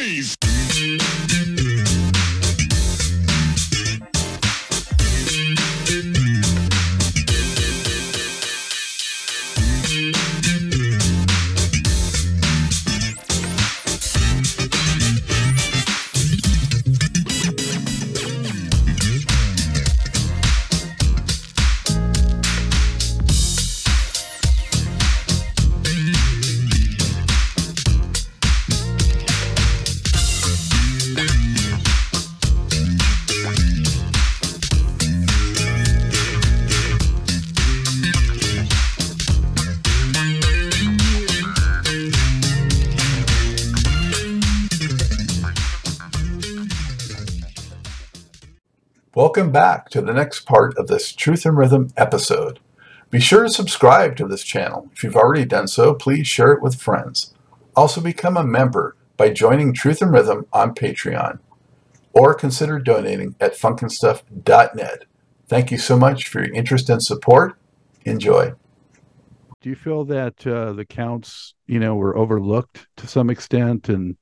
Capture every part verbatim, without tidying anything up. Days. Welcome back to the next part of this Truth and Rhythm episode. Be sure to subscribe to this channel. If you've already done so, please share it with friends. Also become a member by joining Truth and Rhythm on Patreon, or consider donating at funk and stuff dot net. Thank you so much for your interest and support. Enjoy. Do you feel that uh, the Counts, you know, were overlooked to some extent? And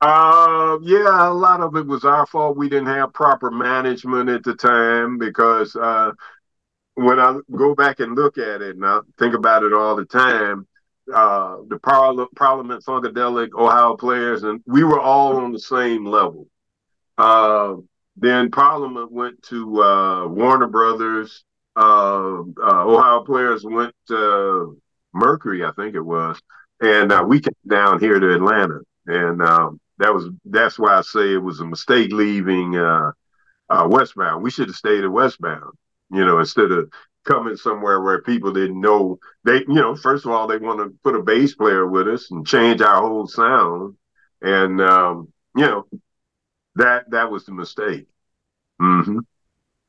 Uh, yeah, a lot of it was our fault. We didn't have proper management at the time, because uh, when I go back and look at it, and I think about it all the time, uh, the Parl- Parliament, Funkadelic, Ohio Players, and we were all on the same level. Uh, then Parliament went to uh, Warner Brothers. Uh, uh, Ohio Players went to Mercury, I think it was. And uh, we came down here to Atlanta. And um, That was that's why I say it was a mistake leaving uh, uh, Westbound. We should have stayed at Westbound, you know, instead of coming somewhere where people didn't know. They, you know, first of all, they want to put a bass player with us and change our whole sound, and um, you know, that that was the mistake. Mm-hmm.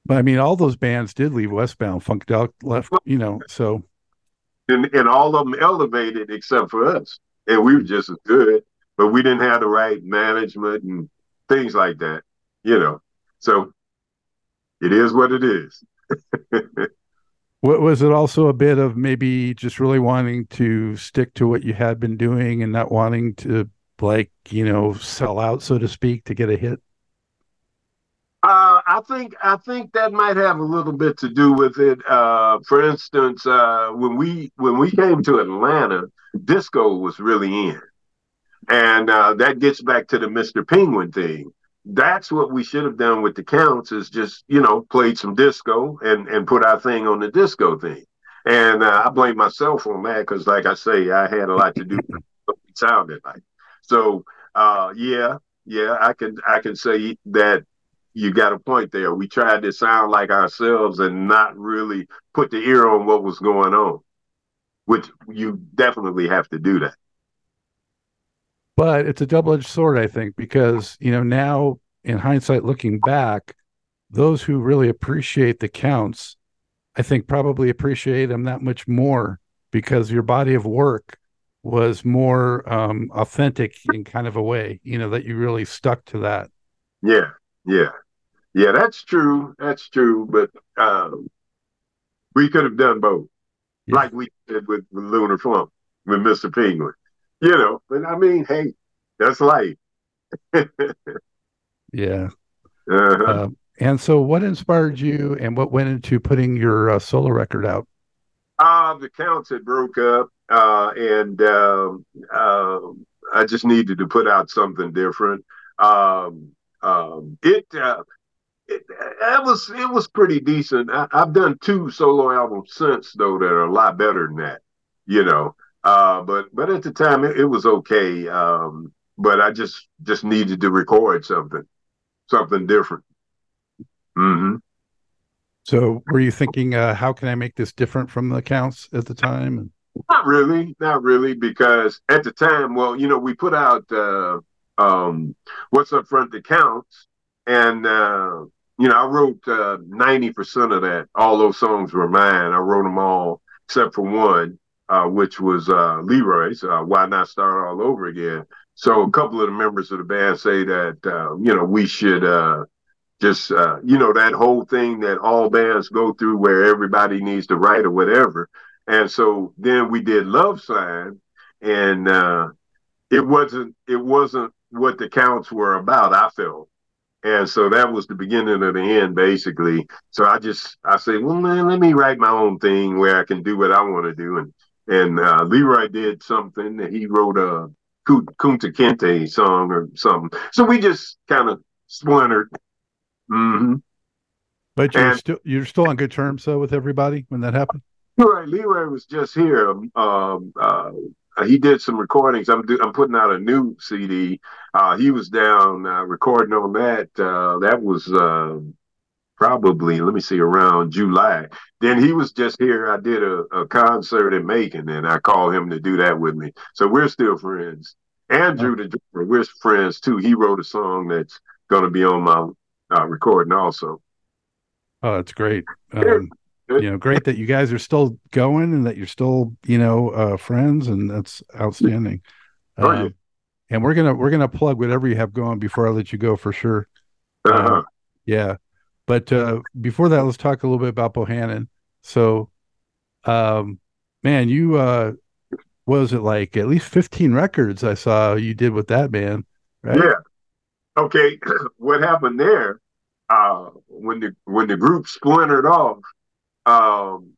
But I mean, all those bands did leave Westbound. Funkadelic left, you know, so and and all of them elevated except for us, and we were just as good. But we didn't have the right management and things like that, you know. So it is what it is. What was it also a bit of maybe just really wanting to stick to what you had been doing and not wanting to, like, you know, sell out, so to speak, to get a hit? Uh, I think I think that might have a little bit to do with it. Uh, for instance, uh, when we when we came to Atlanta, disco was really in. And uh, that gets back to the Mister Penguin thing. That's what we should have done with the Counts, is just, you know, played some disco and, and put our thing on the disco thing. And uh, I blame myself on that, because, like I say, I had a lot to do with what it sounded like. So, uh, yeah, yeah, I can, I can say that you got a point there. We tried to sound like ourselves and not really put the ear on what was going on, which you definitely have to do that. But it's a double-edged sword, I think, because, you know, now in hindsight, looking back, those who really appreciate the Counts, I think, probably appreciate them that much more, because your body of work was more um, authentic in kind of a way, you know, that you really stuck to that. Yeah, yeah, yeah, that's true. That's true. But um, we could have done both, yeah. Like we did with, with Lunar Flump, with Mister Penguin. You know, but I mean, hey, that's life. Yeah. Uh-huh. Uh, and so what inspired you, and what went into putting your uh, solo record out? Uh, the Counts had broke up, uh, and um, uh, I just needed to put out something different. Um, um, it, uh, it, it, was, it was pretty decent. I, I've done two solo albums since, though, that are a lot better than that, you know. Uh, but but at the time, it, it was okay. Um, but I just, just needed to record something, something different. Mm-hmm. So were you thinking, uh, how can I make this different from the Counts at the time? Not really. Not really. Because at the time, well, you know, we put out uh, um, What's Up Front, the Counts. And, uh, you know, I wrote uh, ninety percent of that. All those songs were mine. I wrote them all except for one. Uh, which was uh, Leroy's, uh, Why Not Start All Over Again. So a couple of the members of the band say that, uh, you know, we should uh, just, uh, you know, that whole thing that all bands go through where everybody needs to write or whatever. And so then we did Love Sign, and uh, it wasn't, it wasn't what the Counts were about, I felt. And so that was the beginning of the end, basically. So I just, I said, well, man, let me write my own thing where I can do what I want to do. And and uh, Leroy did something that he wrote a Kunta Kinte song or something. So we just kind of splintered. Mm-hmm. But you're and, still you're still on good terms, though, with everybody when that happened? Leroy, Leroy was just here. Um, uh, he did some recordings. I'm do, I'm putting out a new C D. Uh, he was down uh, recording on that. Uh, that was uh, probably, let me see, around July. Then he was just here. I did a, a concert in Macon, and I called him to do that with me. So we're still friends. Andrew, the drummer, we're friends, too. He wrote a song that's going to be on my uh, recording also. Oh, that's great. Um, you know, great that you guys are still going and that you're still, you know, uh, friends, and that's outstanding. Uh, oh, yeah. And we're going to, we're going to plug whatever you have going before I let you go for sure. Uh-huh. Uh, yeah. But, uh, before that, let's talk a little bit about Bohannon. So, um, man, you, uh, what was it, like at least fifteen records I saw you did with that man, right? Yeah. Okay. What happened there? Uh, when the when the group splintered off, um,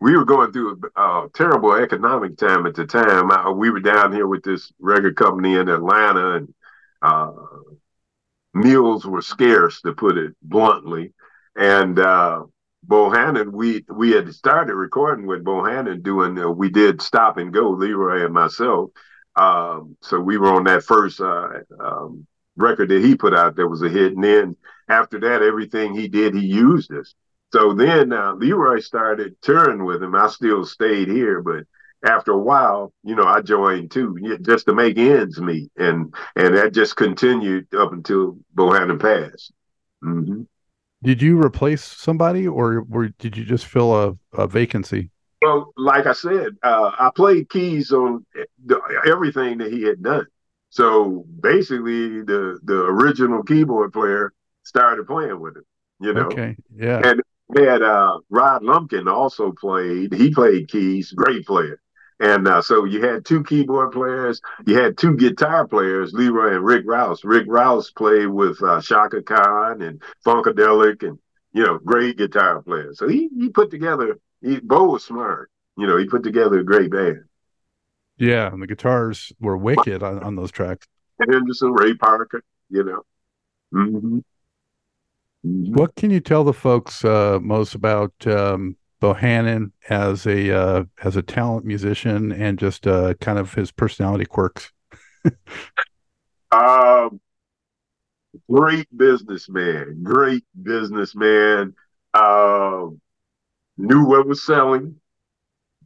we were going through a, a terrible economic time at the time. I, we were down here with this record company in Atlanta, and uh, meals were scarce, to put it bluntly. And uh, Bohannon, we we had started recording with Bohannon, doing uh, we did Stop and Go, Leroy and myself. Um, so we were on that first. Uh, um, record that he put out that was a hit, and then after that, everything he did, he used us. So then uh, Leroy started touring with him. I still stayed here, but after a while, you know, I joined too, just to make ends meet, and and that just continued up until Bohannon passed. Mm-hmm. Did you replace somebody, or, or did you just fill a, a vacancy? Well, like I said, uh, I played keys on everything that he had done. So basically, the, the original keyboard player started playing with it, you know. Okay, yeah. And we had uh, Rod Lumpkin also played. He played keys, great player. And uh, so you had two keyboard players. You had two guitar players, Leroy and Rick Rouse. Rick Rouse played with uh, Shaka Khan and Funkadelic, and, you know, great guitar players. So he, he put together, he, Bo was smart. You know, he put together a great band. Yeah, and the guitars were wicked on, on those tracks. Henderson, Ray Parker, you know. Mm-hmm. Mm-hmm. What can you tell the folks, uh, Mose, about um, Bohannon as a uh, as a talent musician and just uh, kind of his personality quirks? uh, great businessman, great businessman. Uh, knew what was selling.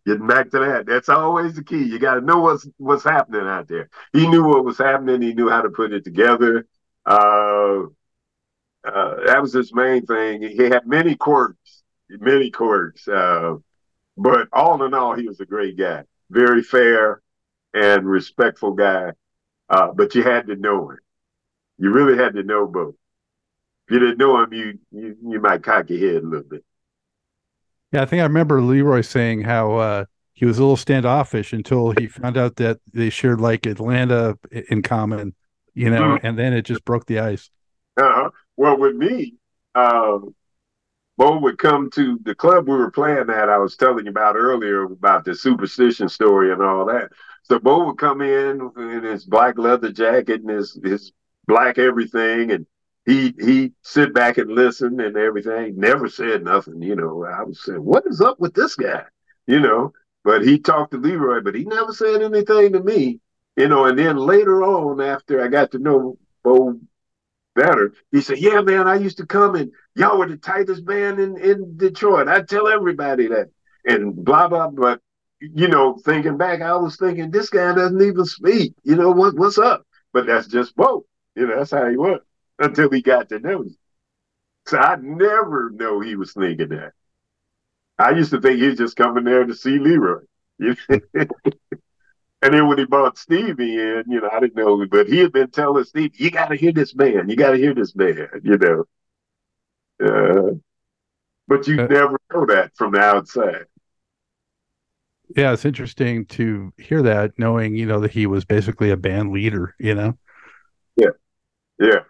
Getting back to that, that's always the key. You got to know what's what's happening out there. He knew what was happening. He knew how to put it together. Uh, uh, that was his main thing. He had many quirks, many quirks. Uh, but all in all, he was a great guy. Very fair and respectful guy. Uh, but you had to know him. You really had to know both. If you didn't know him, you you, you might cock your head a little bit. Yeah, I think I remember Leroy saying how uh, he was a little standoffish until he found out that they shared like Atlanta in common, you know, mm-hmm. and then it just broke the ice. Uh-huh. Well, with me, uh, Bo would come to the club we were playing at. I was telling you about earlier about the superstition story and all that. So Bo would come in in his black leather jacket and his, his black everything, and He he sit back and listen and everything, never said nothing, you know. I was saying, what is up with this guy? You know, but he talked to Leroy, but he never said anything to me, you know. And then later on, after I got to know Bo better, he said, yeah, man, I used to come and y'all were the tightest band in, in Detroit. I tell everybody that and blah, blah, blah. You know, thinking back, I was thinking, this guy doesn't even speak. You know, what what's up? But that's just Bo. You know, that's how he was. Until we got to know him. So I never know he was thinking that. I used to think he was just coming there to see Leroy. You know? And then when he brought Stevie in, you know, I didn't know, but he had been telling Stevie, you got to hear this man. You got to hear this man, you know. Uh, but you uh, never know that from the outside. Yeah, it's interesting to hear that, knowing, you know, that he was basically a band leader, you know. Yeah, yeah,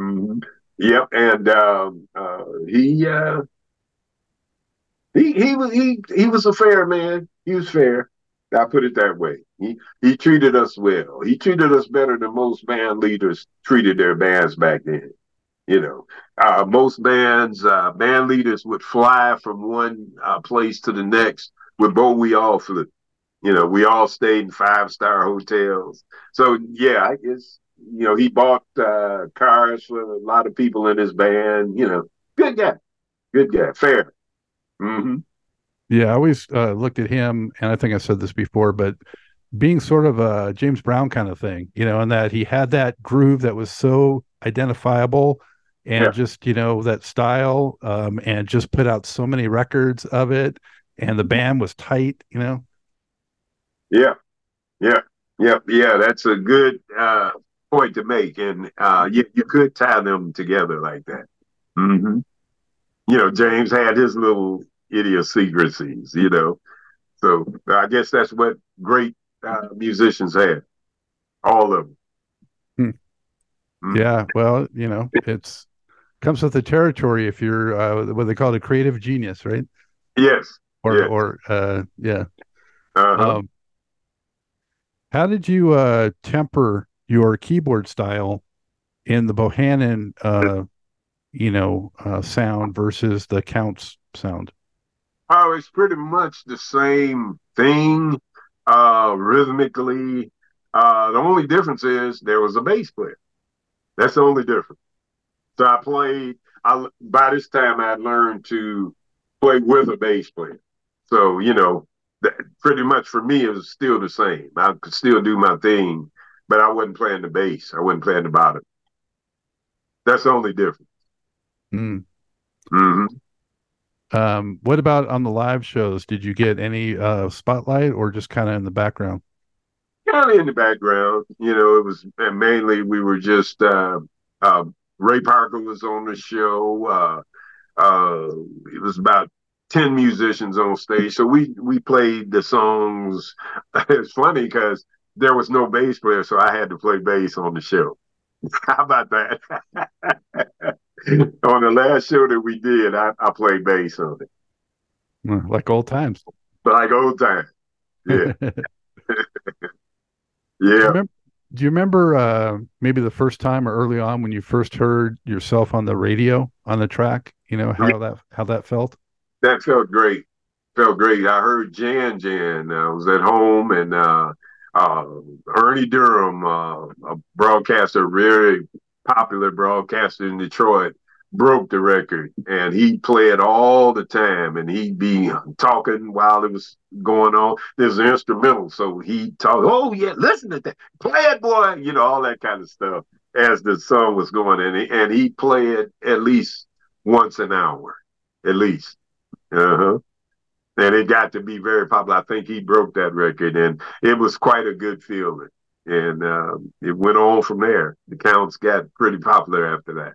mm-hmm. Yep. And um, uh, he, uh, he, he was he he was a fair man. He was fair. I put it that way. He he treated us well. He treated us better than most band leaders treated their bands back then. You know, uh, most bands, uh, band leaders would fly from one uh, place to the next. With Bo, we all flew. You know, we all stayed in five-star hotels. So, yeah, I guess, you know, he bought uh, cars for a lot of people in his band. You know, good guy. Good guy. Fair. Mm-hmm. Yeah, I always uh, looked at him, and I think I said this before, but being sort of a James Brown kind of thing, you know, in that he had that groove that was so identifiable. And yeah. just, you know, that style, um, and just put out so many records of it, and the band was tight, you know? Yeah, yeah, yeah, yeah. That's a good uh, point to make. And uh, you, you could tie them together like that. Mm-hmm. You know, James had his little idiosyncrasies, you know? So I guess that's what great uh, musicians have, all of them. Hmm. Mm-hmm. Yeah, well, you know, it's... comes with the territory if you're uh, what they call it, a creative genius, right? Yes. Or yes. or uh, yeah. Uh-huh. Um, how did you uh, temper your keyboard style in the Bohannon, uh, you know, uh, sound versus the Counts sound? Oh, it's pretty much the same thing uh, rhythmically. Uh, the only difference is there was a bass player. That's the only difference. So I played, I, by this time I learned to play with a bass player. So, you know, that pretty much for me, it was still the same. I could still do my thing, but I wasn't playing the bass. I wasn't playing the bottom. That's the only difference. Mm. Mm-hmm. Um, what about on the live shows? Did you get any uh, spotlight or just kind of in the background? Kind of in the background. You know, it was mainly we were just... Uh, uh, Ray Parker was on the show. Uh, uh, it was about ten musicians on stage. So we, we played the songs. It's funny because there was no bass player, so I had to play bass on the show. How about that? On the last show that we did, I, I played bass on it. Like old times. Like old times. Yeah. Yeah. Remember- Do you remember uh, maybe the first time or early on when you first heard yourself on the radio on the track? You know how yeah. that how that felt. That felt great. Felt great. I heard Jan Jan. I was at home, and uh, uh, Ernie Durham, uh, a broadcaster, very popular broadcaster in Detroit, broke the record, and he'd play it all the time, and he'd be talking while it was going on. There's an instrumental, so he'd talk, oh yeah, listen to that, play it, boy, you know, all that kind of stuff as the song was going, and he, and he'd play it at least once an hour, at least. Uh-huh. And it got to be very popular. I think he broke that record, and it was quite a good feeling, and um, it went on from there. The Counts got pretty popular after that.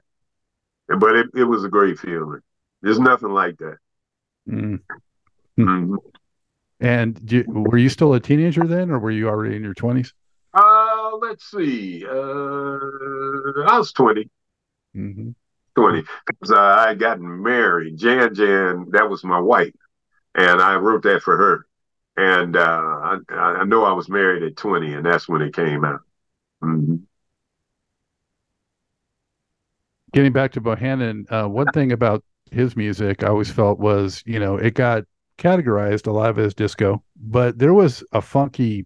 But it, it was a great feeling. There's nothing like that. Mm. Mm-hmm. And do you, were you still a teenager then, or were you already in your twenties? Uh, let's see. Uh, I was twenty. Mm-hmm. twenty. So I had gotten married. Jan Jan, that was my wife. And I wrote that for her. And uh, I, I know I was married at twenty, and that's when it came out. Mm-hmm. Getting back to Bohannon, uh, one thing about his music I always felt was, you know, it got categorized a lot as disco, but there was a funky,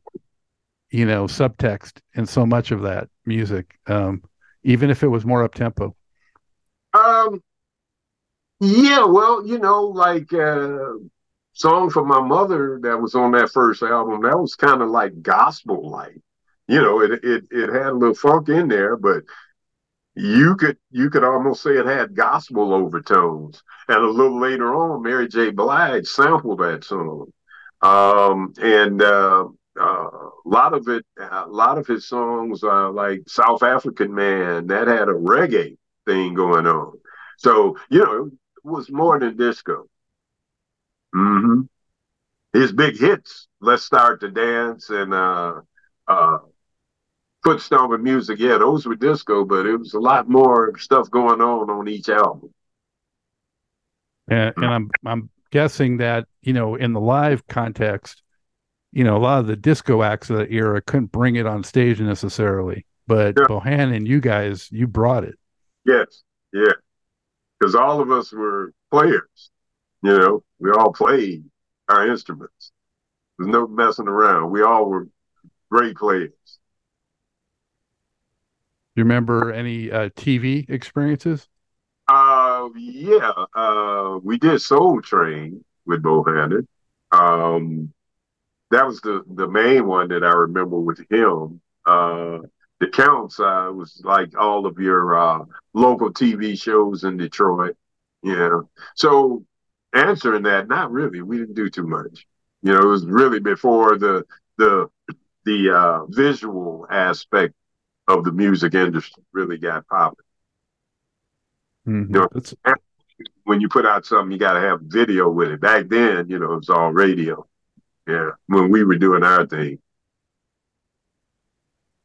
you know, subtext in so much of that music, um, even if it was more up-tempo. Um, yeah, well, you know, like uh, song from my mother that was on that first album, that was kind of like gospel-like. You know, it, it, it had a little funk in there, but... You could you could almost say it had gospel overtones. And a little later on, Mary J. Blige sampled that song. Um, and uh, uh, a lot of it, a lot of his songs, uh, like South African Man, that had a reggae thing going on. So, you know, it was more than disco. Mm-hmm. His big hits, Let's Start to Dance and uh, uh, foot-stomping music. Yeah, those were disco, but it was a lot more stuff going on on each album. And, and I'm I'm guessing that, you know, in the live context, you know, a lot of the disco acts of the era couldn't bring it on stage necessarily, but yeah. Bohannon, you guys, you brought it. Yes, yeah, because all of us were players. You know, we all played our instruments. There's no messing around. We all were great players. Do you remember any uh, T V experiences? Uh, yeah, uh, we did Soul Train with Bohannon. Um, that was the, the main one that I remember with him. Uh, the Counts uh, was like all of your uh, local T V shows in Detroit. Yeah. So answering that, not really. We didn't do too much. You know, it was really before the the the uh, visual aspect of the music industry really got popular. Mm-hmm. You know, when you put out something, you got to have video with it. Back then, you know, it was all radio. Yeah, when we were doing our thing.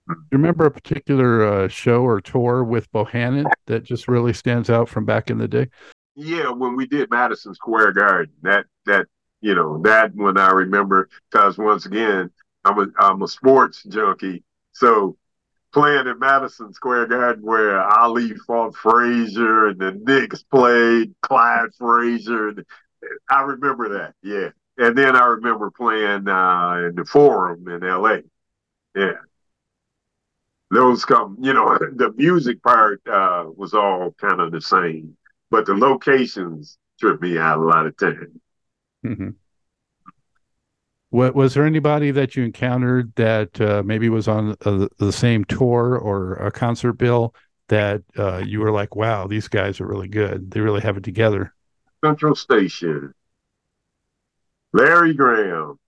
Do you remember a particular uh, show or tour with Bohannon that just really stands out from back in the day? Yeah, when we did Madison Square Garden, that that you know that one I remember because once again, I'm a I'm a sports junkie, so. Playing at Madison Square Garden where Ali fought Frazier and the Knicks played Clyde Frazier. And I remember that, yeah. And then I remember playing uh, in the Forum in L A. Yeah. Those come, you know, the music part uh, was all kind of the same, but the locations tripped me out a lot of time. Mm-hmm. What, was there anybody that you encountered that uh, maybe was on a, the same tour or a concert bill that uh, you were like, wow, these guys are really good. They really have it together. Central Station. Larry Graham.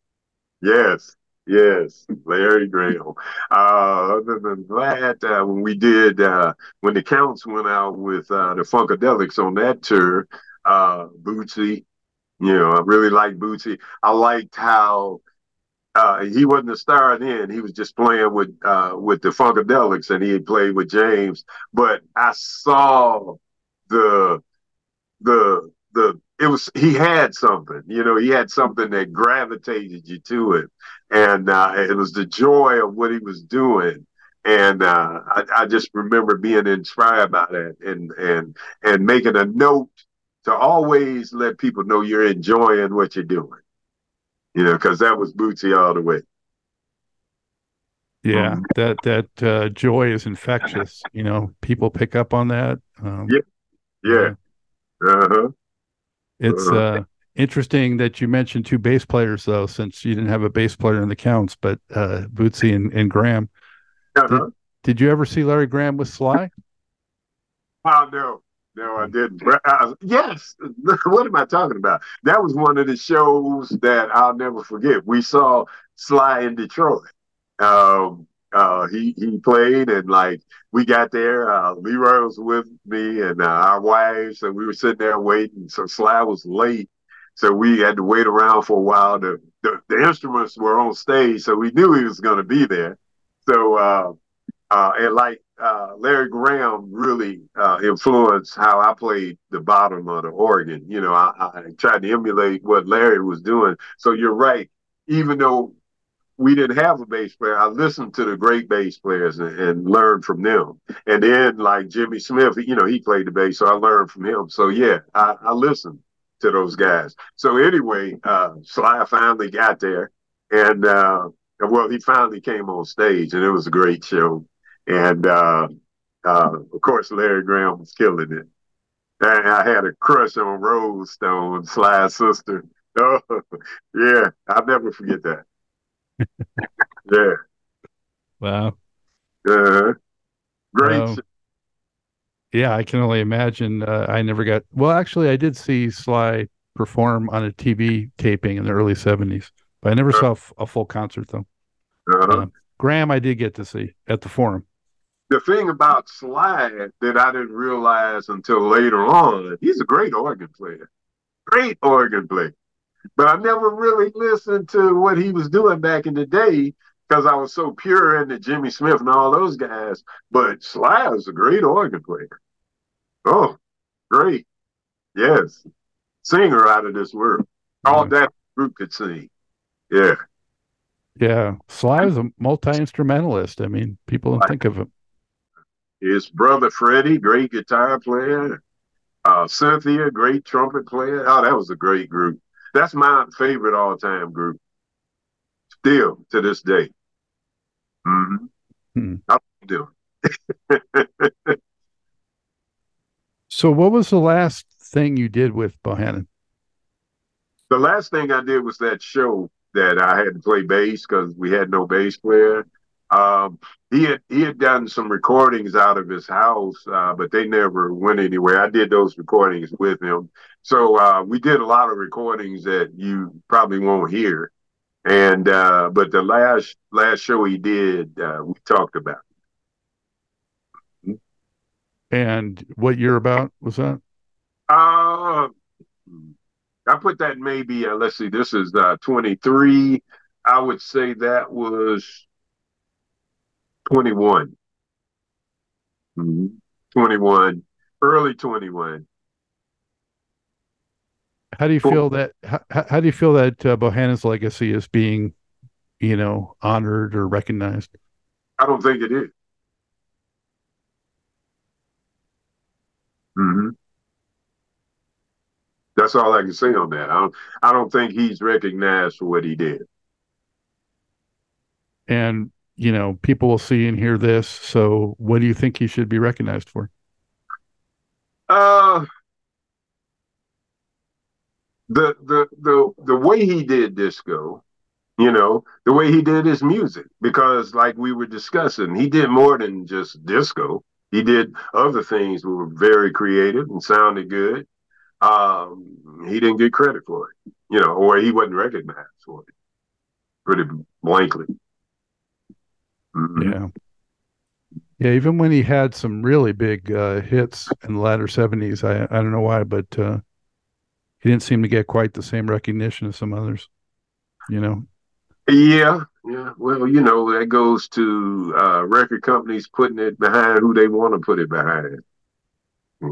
Yes. Yes. Larry Graham. Uh, other than that, uh, when we did, uh, when the Counts went out with uh, the Funkadelics on that tour, uh, Bootsy. You know, I really liked Bootsy. I liked how uh, he wasn't a star then. He was just playing with uh, with the Funkadelics, and he had played with James. But I saw the the the it was he had something. You know, he had something that gravitated you to it, and uh, it was the joy of what he was doing. And uh, I, I just remember being inspired by that, and and and making a note. To always let people know you're enjoying what you're doing, you know, because that was Bootsy all the way. Yeah, um, that that uh, joy is infectious. You know, people pick up on that. Um, yeah, yeah. Uh huh. It's uh-huh. uh, interesting that you mentioned two bass players, though, since you didn't have a bass player in the Counts, but uh, Bootsy and, and Graham. Uh-huh. Did, did you ever see Larry Graham with Sly? Oh no. No, I didn't. Uh, yes. What am I talking about? That was one of the shows that I'll never forget. We saw Sly in Detroit. Um, uh, he he played, and like we got there. Uh, Leroy was with me and uh, our wives, and we were sitting there waiting. So Sly was late, so we had to wait around for a while. The the, the instruments were on stage, so we knew he was going to be there. So uh, uh, and like. Uh, Larry Graham really uh, influenced how I played the bottom of the organ. You know, I, I tried to emulate what Larry was doing. So you're right. Even though we didn't have a bass player, I listened to the great bass players and, and learned from them. And then like Jimmy Smith, you know, he played the bass, so I learned from him. So yeah, I, I listened to those guys. So anyway, uh, Sly finally got there, and uh, well, he finally came on stage, and it was a great show. And, uh, uh, of course, Larry Graham was killing it. And I had a crush on Rose Stone, Sly's sister. Oh, yeah. I'll never forget that. Yeah. Wow. Uh, great. Wow. Yeah, I can only imagine. Uh, I never got... Well, actually, I did see Sly perform on a T V taping in the early seventies. But I never uh-huh. saw f- a full concert, though. Uh-huh. Um, Graham, I did get to see at the Forum. The thing about Sly that I didn't realize until later on, he's a great organ player. Great organ player. But I never really listened to what he was doing back in the day because I was so pure into Jimmy Smith and all those guys. But Sly is a great organ player. Oh, great. Yes. Singer out of this world. All that group could sing. Yeah. Yeah. Sly is a multi-instrumentalist. I mean, people don't think of him. His brother Freddie, great guitar player. Uh, Cynthia, great trumpet player. Oh, that was a great group. That's my favorite all-time group. Still, to this day. Mm-hmm. Hmm. I do. So what was the last thing you did with Bohannon? The last thing I did was that show that I had to play bass because we had no bass player. Um, he had he had done some recordings out of his house, uh, but they never went anywhere. I did those recordings with him. So uh, we did a lot of recordings that you probably won't hear. And uh, but the last last show he did, uh, we talked about. And what year about was that? Uh, I put that maybe, uh, let's see, this is uh, twenty-three. I would say that was... twenty-one. Mm-hmm. twenty-one. Early twenty-one. How do you feel that how, how do you feel that uh, Bohannon's legacy is being, you know, honored or recognized? I don't think it is. Mm-hmm. That's all I can say on that. I don't I don't think he's recognized for what he did. And you know, people will see and hear this. So what do you think he should be recognized for? Uh, the, the, the, the way he did disco, you know, the way he did his music, because like we were discussing, he did more than just disco. He did other things that were very creative and sounded good. Um, he didn't get credit for it, you know, or he wasn't recognized for it pretty blankly. Mm-hmm. Yeah. Yeah. Even when he had some really big uh, hits in the latter seventies, I, I don't know why, but uh, he didn't seem to get quite the same recognition as some others, you know? Yeah. Yeah. Well, you know, that goes to uh, record companies putting it behind who they want to put it behind.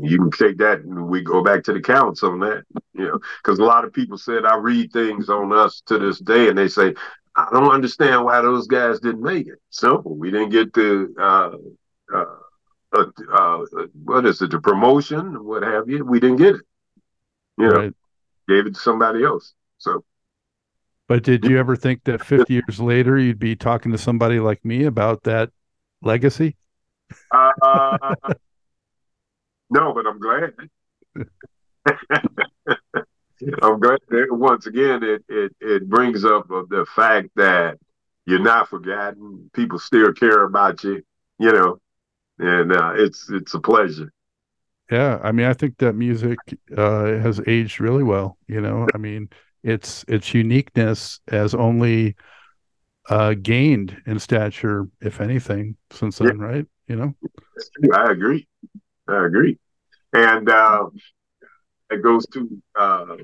You can take that and we go back to the counts on that, you know, because a lot of people said, I read things on us to this day and they say, I don't understand why those guys didn't make it. Simple. We didn't get the, uh, uh, uh, uh, what is it, the promotion, what have you. We didn't get it. You know, right. Gave it to somebody else. So, but did you ever think that fifty years later you'd be talking to somebody like me about that legacy? Uh, uh, no, but I'm glad. I'm glad that once again it, it, it brings up the fact that you're not forgotten. People still care about you, you know, and uh, it's it's a pleasure. Yeah, I mean, I think that music uh, has aged really well. You know, I mean, its its uniqueness has only uh, gained in stature, if anything, since then, yeah. Right? You know, I agree. I agree, and. Uh, It goes to, uh,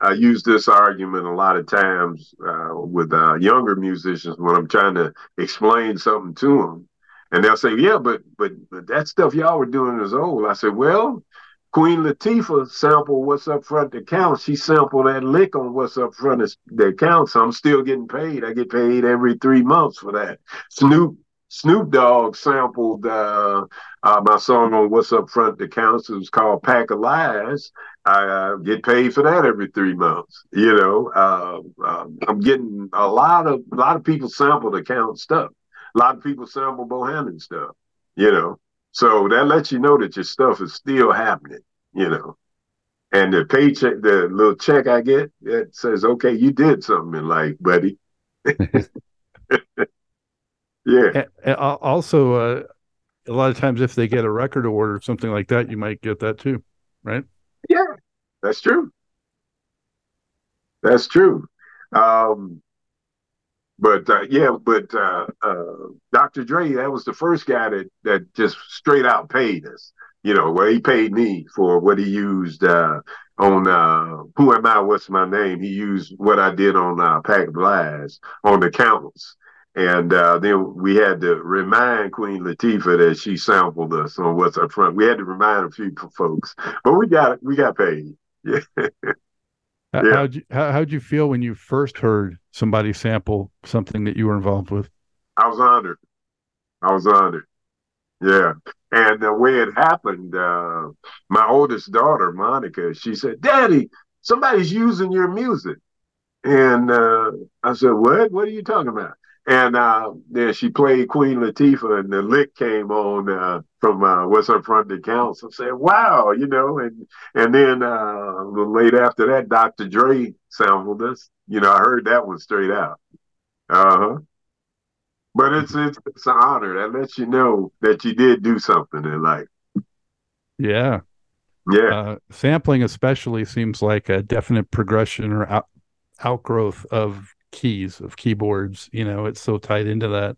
I use this argument a lot of times uh, with uh, younger musicians when I'm trying to explain something to them. And they'll say, yeah, but, but but that stuff y'all were doing is old. I said, well, Queen Latifah sampled What's Up Front That Counts. She sampled that lick on What's Up Front That Counts. I'm still getting paid. I get paid every three months for that. Snoop Snoop Dogg sampled uh, uh, my song on What's Up Front That Counts. It was called Pack of Lies. I uh, get paid for that every three months. You know, uh, uh, I'm getting a lot of a lot of people sample the Count stuff. A lot of people sample Bohannon stuff. You know, so that lets you know that your stuff is still happening. You know, and the paycheck, the little check I get, that says, "Okay, you did something in life, buddy." Yeah. And also, uh, a lot of times, if they get a record award or something like that, you might get that too, right? Yeah, that's true. That's true. Um, but uh, yeah, but uh, uh, Doctor Dre, that was the first guy that, that just straight out paid us. You know, well, he paid me for what he used uh, on uh, Who Am I, What's My Name? He used what I did on uh, Pack Blast on the Counts. And uh, then we had to remind Queen Latifah that she sampled us on What's Up Front. We had to remind a few folks, but we got we got paid. Yeah. Yeah. How'd you, how, how'd you feel when you first heard somebody sample something that you were involved with? I was honored. I was honored. Yeah. And the way it happened, uh, my oldest daughter, Monica, she said, "Daddy, somebody's using your music." And uh, I said, "What? What are you talking about?" And uh, then she played Queen Latifah, and the lick came on uh, from uh, What's Up Front, The Counts. I said, "Wow," you know. And and then uh, a little late after that, Doctor Dre sampled us. You know, I heard that one straight out. Uh huh. But it's, it's it's an honor. That lets you know that you did do something in life. Yeah, yeah. Uh, sampling especially seems like a definite progression or out, outgrowth of keys of keyboards, you know. It's so tied into that.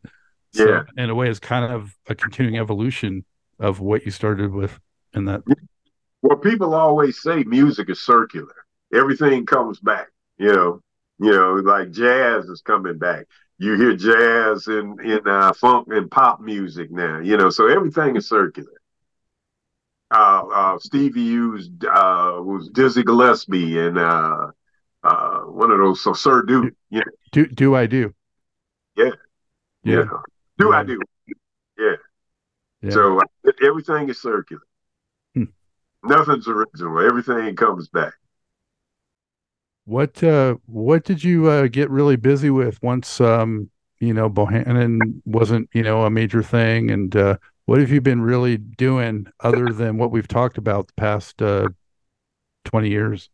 So, yeah, in a way it's kind of a continuing evolution of what you started with. And that, well, people always say music is circular, everything comes back, you know. You know, like jazz is coming back. You hear jazz in in uh, funk and pop music now, you know. So everything is circular. uh uh Stevie used uh was Dizzy Gillespie and uh Uh, one of those, so Sir Do. Yeah. Do do I do? Yeah. Yeah. yeah. Do yeah. I do? Yeah. yeah. So uh, everything is circular. Hmm. Nothing's original. Everything comes back. What uh, what did you uh, get really busy with once, um, you know, Bohannon wasn't, you know, a major thing? And uh, what have you been really doing other than what we've talked about the past uh, twenty years?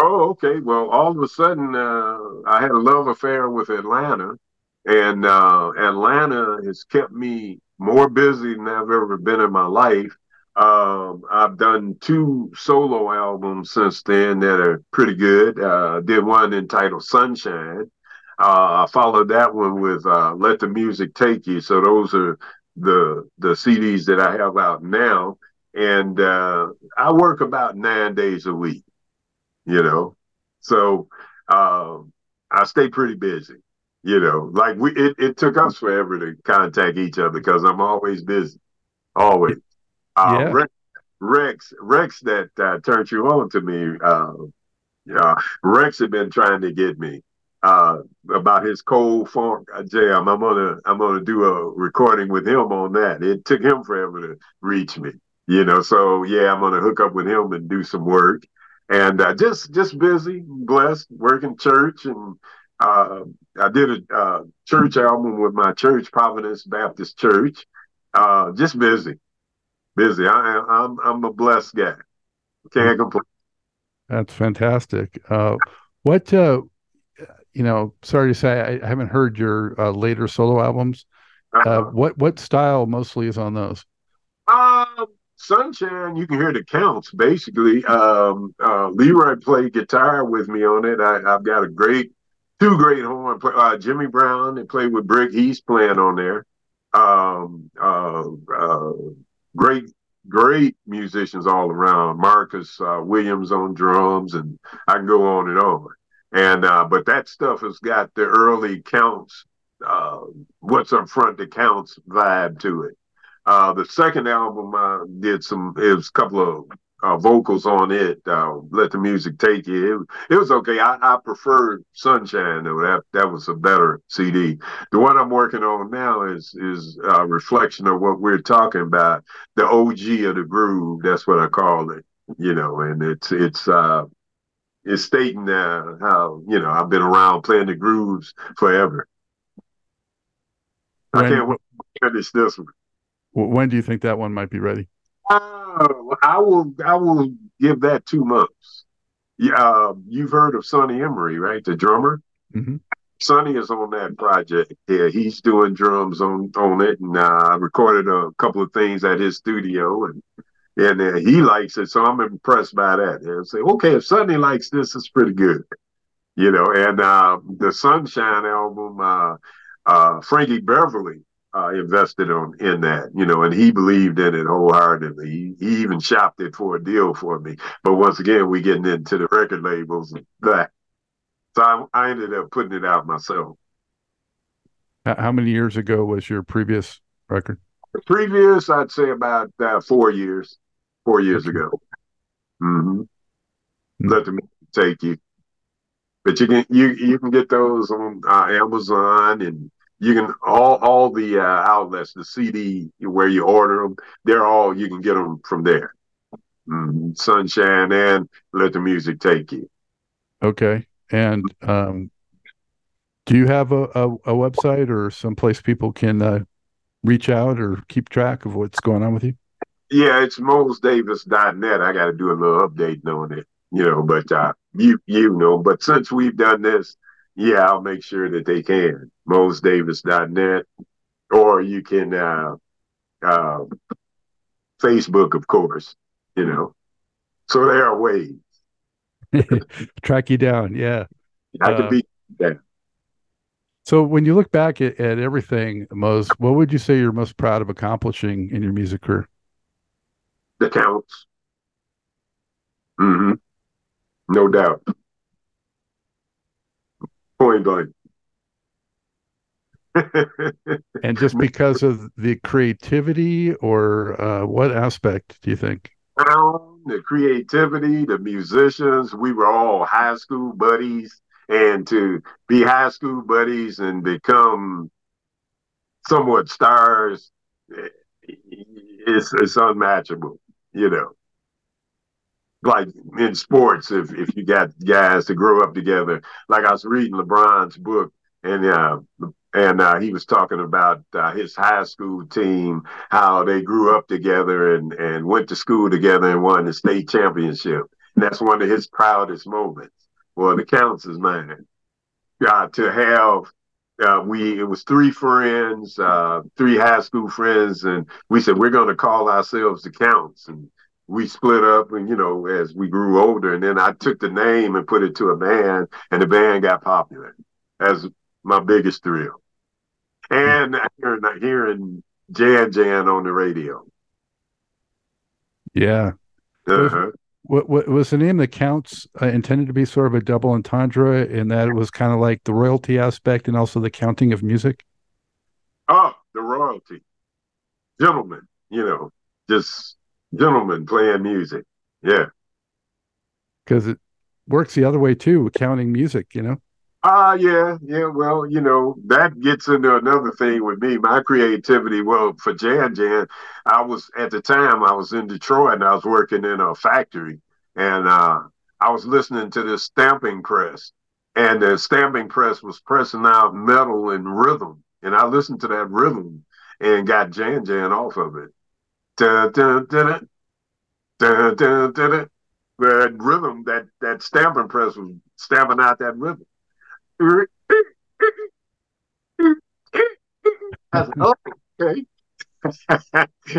Oh, okay. Well, all of a sudden, uh, I had a love affair with Atlanta, and uh, Atlanta has kept me more busy than I've ever been in my life. Um, I've done two solo albums since then that are pretty good. Uh, did one entitled Sunshine. Uh, I followed that one with uh, Let the Music Take You. So those are the the C Ds that I have out now. And uh, I work about nine days a week. You know, so um, I stay pretty busy, you know, like we, it, it took us forever to contact each other because I'm always busy, always. Uh, yeah. Rex, Rex, Rex that uh, turned you on to me, uh, uh, Rex had been trying to get me uh, about his cold funk jam. I'm gonna, I'm gonna do a recording with him on that. It took him forever to reach me, you know, so yeah, I'm gonna hook up with him and do some work. And uh, just just busy, blessed, working church. And uh, I did a uh, church album with my church, Providence Baptist Church. Uh, just busy, busy. I, I'm I'm a blessed guy. Can't complain. That's fantastic. Uh, what, uh, you know, sorry to say, I haven't heard your uh, later solo albums. Uh, what, what style mostly is on those? Um. Sunshine, you can hear The Counts, basically. Um, uh, Leroy played guitar with me on it. I, I've got a great, two great horn players. Uh, Jimmy Brown, and played with Brick. He's playing on there. Um, uh, uh, great, great musicians all around. Marcus uh, Williams on drums, and I can go on and on. And uh, but that stuff has got the early Counts, uh, What's Up Front, The Counts vibe to it. Uh, the second album I did some, it was a couple of uh, vocals on it. Uh, Let the Music Take You. It, it was okay. I, I preferred Sunshine, though. That that was a better C D. The one I'm working on now is is a reflection of what we're talking about. The O G of the groove. That's what I call it. You know, and it's it's uh, it's stating uh, how, you know, I've been around playing the grooves forever. Right. I can't wait to finish this one. When do you think that one might be ready? Uh, I will I will give that two months. Yeah, uh, you've heard of Sonny Emery, right? The drummer? Mm-hmm. Sonny is on that project. Yeah, he's doing drums on, on it. And uh, I recorded a couple of things at his studio. And and uh, he likes it, so I'm impressed by that. And I say, okay, if Sonny likes this, it's pretty good. You know, and uh, the Sunshine album, uh, uh, Frankie Beverly, Uh, invested on in that, you know, and he believed in it wholeheartedly. He, he even shopped it for a deal for me. But once again, we getting into the record labels and that. So I, I ended up putting it out myself. How many years ago was your previous record? Previous, I'd say about uh, four years, four years ago. Mm-hmm. Mm-hmm. Let the music take you. But you can you you can get those on uh, Amazon, and you can all all the uh, outlets, the C D where you order them, they're all you can get them from there. Mm-hmm. Sunshine and Let the Music Take You. Okay, and um, do you have a, a, a website or someplace people can uh, reach out or keep track of what's going on with you? Yeah, it's Mose Davis dot net. I got to do a little updating on it, you know, but. Uh, You you know, but since we've done this, yeah, I'll make sure that they can. Mose Davis dot net, or you can uh, uh, Facebook, of course, you know. So there are ways. Track you down, yeah. I uh, can be that. So when you look back at, at everything, Mose, what would you say you're most proud of accomplishing in your music career? The Counts. Mm-hmm. No doubt. Point blank. And just because of the creativity, or uh, what aspect do you think? Um, the creativity, the musicians, we were all high school buddies. And to be high school buddies and become somewhat stars, it's, it's unmatchable, you know. Like in sports, if, if you got guys to grow up together, like I was reading LeBron's book, and uh, and uh, he was talking about uh, his high school team, how they grew up together and, and went to school together and won the state championship. And that's one of his proudest moments. Well, The Counts is mine. Uh, to have, uh, we it was three friends, uh, three high school friends, and we said, we're going to call ourselves The Counts. And we split up, and you know, as we grew older, and then I took the name and put it to a band, and the band got popular. That's my biggest thrill. And hearing, hearing Jan Jan on the radio. Yeah. Uh-huh. What, what was the name of The Counts uh, intended to be sort of a double entendre, in that it was kind of like the royalty aspect and also the counting of music? Oh, the royalty. Gentlemen, you know, just... gentlemen playing music, yeah. Because it works the other way too, counting music, you know. Ah, uh, yeah, yeah. Well, you know, that gets into another thing with me. My creativity. Well, for Jan Jan, I was at the time I was in Detroit and I was working in a factory, and uh, I was listening to this stamping press, and the stamping press was pressing out metal and rhythm, and I listened to that rhythm and got Jan Jan off of it. Dun, dun, dun, dun, dun, dun, dun. That rhythm, that, that stamping press was stamping out that rhythm. I said, oh, okay.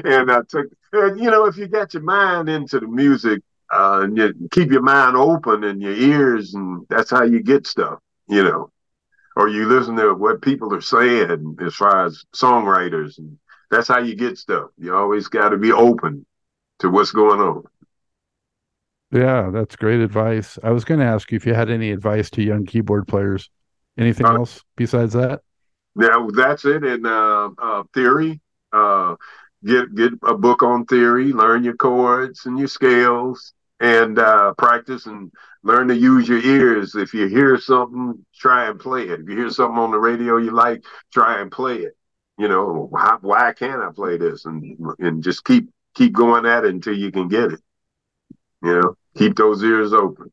And I took, and you know, if you got your mind into the music, uh, and you keep your mind open and your ears, and that's how you get stuff, you know, or you listen to what people are saying as far as songwriters, and that's how you get stuff. You always got to be open to what's going on. Yeah, that's great advice. I was going to ask you if you had any advice to young keyboard players. Anything uh, else besides that? Yeah, that's it. And uh, uh, theory, uh, get get a book on theory, learn your chords and your scales, and uh, practice and learn to use your ears. If you hear something, try and play it. If you hear something on the radio you like, try and play it. You know, why, why can't I play this? And and just keep keep going at it until you can get it. You know, keep those ears open.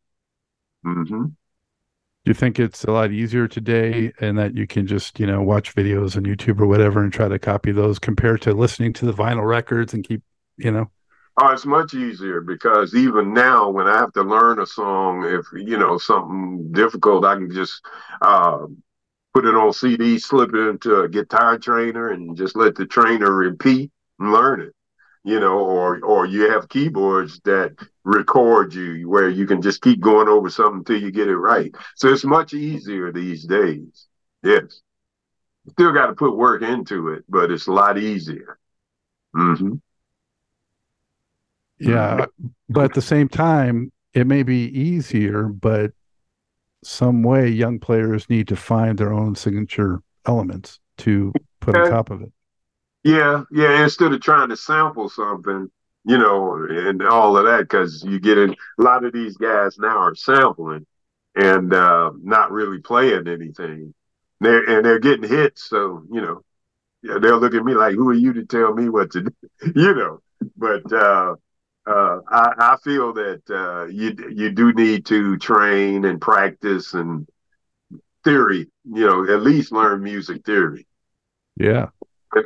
Mm-hmm. Do you think it's a lot easier today, and that you can just, you know, watch videos on YouTube or whatever and try to copy those compared to listening to the vinyl records and keep, you know? Oh, it's much easier, because even now when I have to learn a song, if, you know, something difficult, I can just... Uh, put it on C D, slip it into a guitar trainer, and just let the trainer repeat and learn it, you know, or or you have keyboards that record you where you can just keep going over something until you get it right. So it's much easier these days. Yes. Still got to put work into it, but it's a lot easier. Mm-hmm. Yeah. But at the same time, it may be easier, but some way young players need to find their own signature elements. to put on top of it. Yeah, yeah. Instead of trying to sample something, you know, and all of that, because you get in a lot of these guys now are sampling and uh, not really playing anything. They're, and they're getting hits, so you know, yeah, they'll look at me like, "Who are you to tell me what to do?" You know, but uh, uh, I, I feel that uh, you you do need to train and practice and theory. You know, at least learn music theory. Yeah.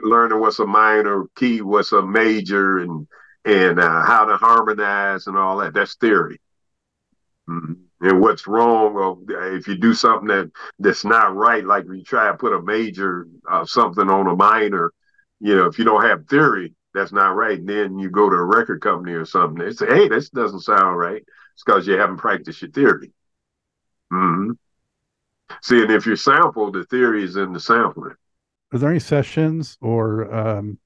Learning what's a minor key, what's a major, and and uh, how to harmonize and all that. That's theory. Mm-hmm. And what's wrong, or if you do something that, that's not right, like when you try to put a major uh, something on a minor, you know, if you don't have theory, that's not right. And then you go to a record company or something, they say, "Hey, this doesn't sound right." It's because you haven't practiced your theory. Mm-hmm. See, and if you sample, the theory is in the sampling. Are there any sessions or um,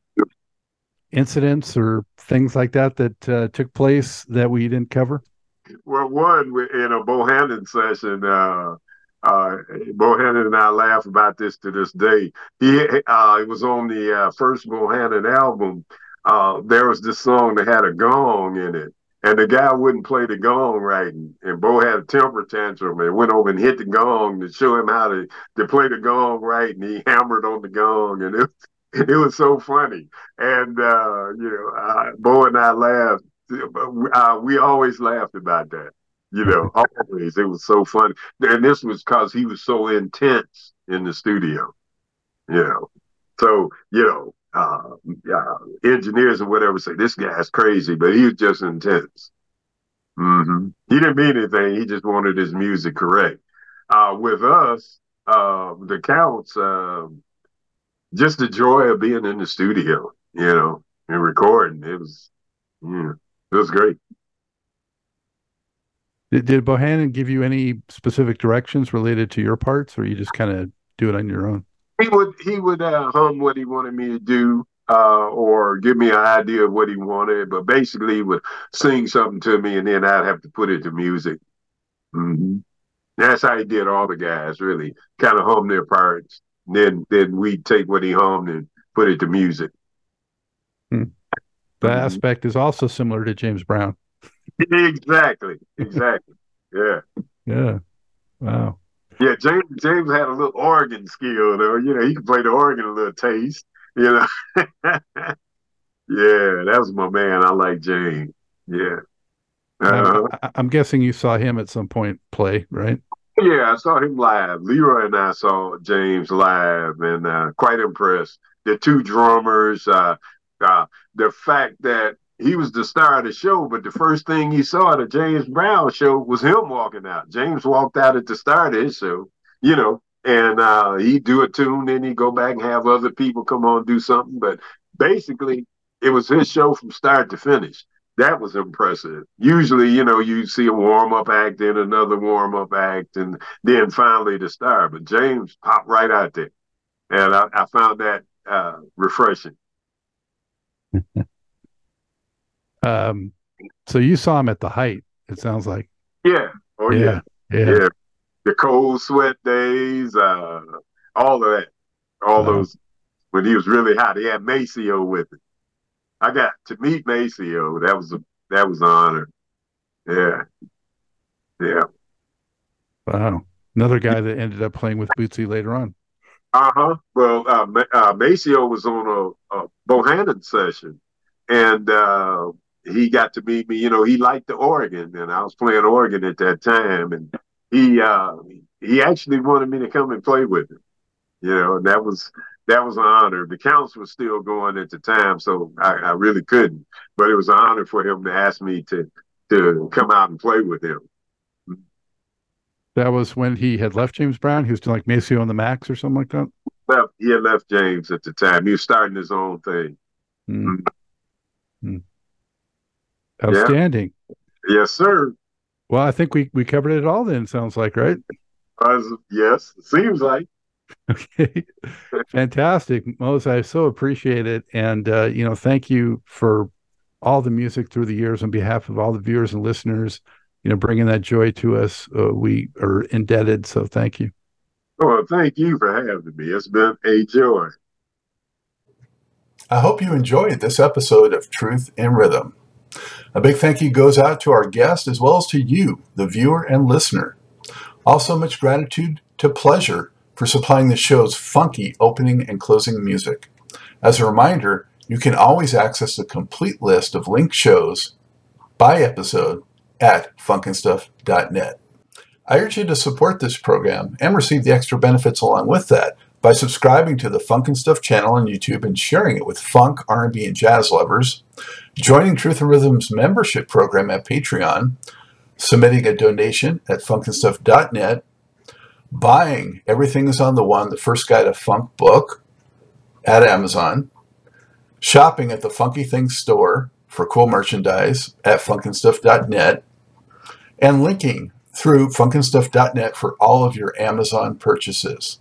incidents or things like that that uh, took place that we didn't cover? Well, one, in a Bohannon session, uh, uh, Bohannon and I laugh about this to this day. He uh, it was on the uh, first Bohannon album. Uh, there was this song that had a gong in it, and the guy wouldn't play the gong right. And, and Bo had a temper tantrum and went over and hit the gong to show him how to, to play the gong right. And he hammered on the gong, and it, it was so funny. And, uh, you know, I, Bo and I laughed. Uh, we always laughed about that, you know, always. It was so funny. And this was because he was so intense in the studio, you know. So, you know, uh, uh, engineers and whatever say, "This guy's crazy," but he was just intense. Mm-hmm. He didn't mean anything. He just wanted his music correct. Uh, with us, uh, the Counts, uh, just the joy of being in the studio, you know, and recording. It was, you know. It was great. Did, did Bohannon give you any specific directions related to your parts, or you just kind of do it on your own? He would he would uh, hum what he wanted me to do, uh, or give me an idea of what he wanted. But basically, he would sing something to me, and then I'd have to put it to music. Mm-hmm. That's how he did all the guys. Really, kind of hum their parts, then then we'd take what he hummed and put it to music. Hmm. That aspect is also similar to James Brown. Exactly. Exactly. Yeah. Yeah. Wow. Yeah, James James had a little organ skill, though. You know, he could play the organ a little taste, you know. Yeah, that was my man. I like James. Yeah. Uh, I'm, I'm guessing you saw him at some point play, right? Yeah, I saw him live. Leroy and I saw James live, and uh, quite impressed. The two drummers, uh, Uh, the fact that he was the star of the show, but the first thing you saw at a James Brown show was him walking out. James walked out at the start of his show, you know, and uh, he'd do a tune, then he'd go back and have other people come on do something. But basically, it was his show from start to finish. That was impressive. Usually, you know, you see a warm-up act, then another warm-up act, and then finally the star. But James popped right out there, and I, I found that uh, refreshing. um so you saw him at the height, it sounds like. Yeah. Oh yeah. Yeah. yeah. yeah. The cold sweat days, uh all of that. All um, those when he was really hot. He had Maceo with him. I got to meet Maceo. That was a that was an honor. Yeah. Yeah. Wow. Another guy that ended up playing with Bootsy later on. Uh-huh. Well, uh, uh, Maceo was on a, a Bohannon session, and uh, he got to meet me. You know, he liked the organ, and I was playing organ at that time, and he uh, he actually wanted me to come and play with him. You know, and that was that was an honor. The Counts was still going at the time, so I, I really couldn't. But it was an honor for him to ask me to to come out and play with him. That was when he had left James Brown? He was doing like Maceo and the Max or something like that? Well, he had left James at the time. He was starting his own thing. Mm. Mm. Outstanding. Yeah. Yes, sir. Well, I think we, we covered it all then, sounds like, right? Uh, yes, it seems like. Okay. Fantastic. Mose, I so appreciate it. And, uh, you know, thank you for all the music through the years on behalf of all the viewers and listeners. You know, bringing that joy to us, uh, we are indebted. So thank you. Well, thank you for having me. It's been a joy. I hope you enjoyed this episode of Truth and Rhythm. A big thank you goes out to our guest as well as to you, the viewer and listener. Also, much gratitude to Pleasure for supplying the show's funky opening and closing music. As a reminder, you can always access the complete list of linked shows by episode at funk and stuff dot net. I urge you to support this program and receive the extra benefits along with that by subscribing to the Funk and Stuff channel on YouTube and sharing it with funk, R and B, and jazz lovers, joining Truth and Rhythm's membership program at Patreon, submitting a donation at funk and stuff dot net, buying Everything Is on the One, the First Guide to Funk book at Amazon, shopping at the Funky Things store for cool merchandise at funk and stuff dot net, and linking through funk and stuff dot net for all of your Amazon purchases.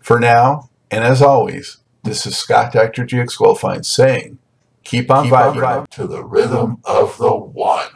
For now, and as always, this is Scott Doctor G X Goldfine saying, keep on keep vibing on, to the rhythm of the one.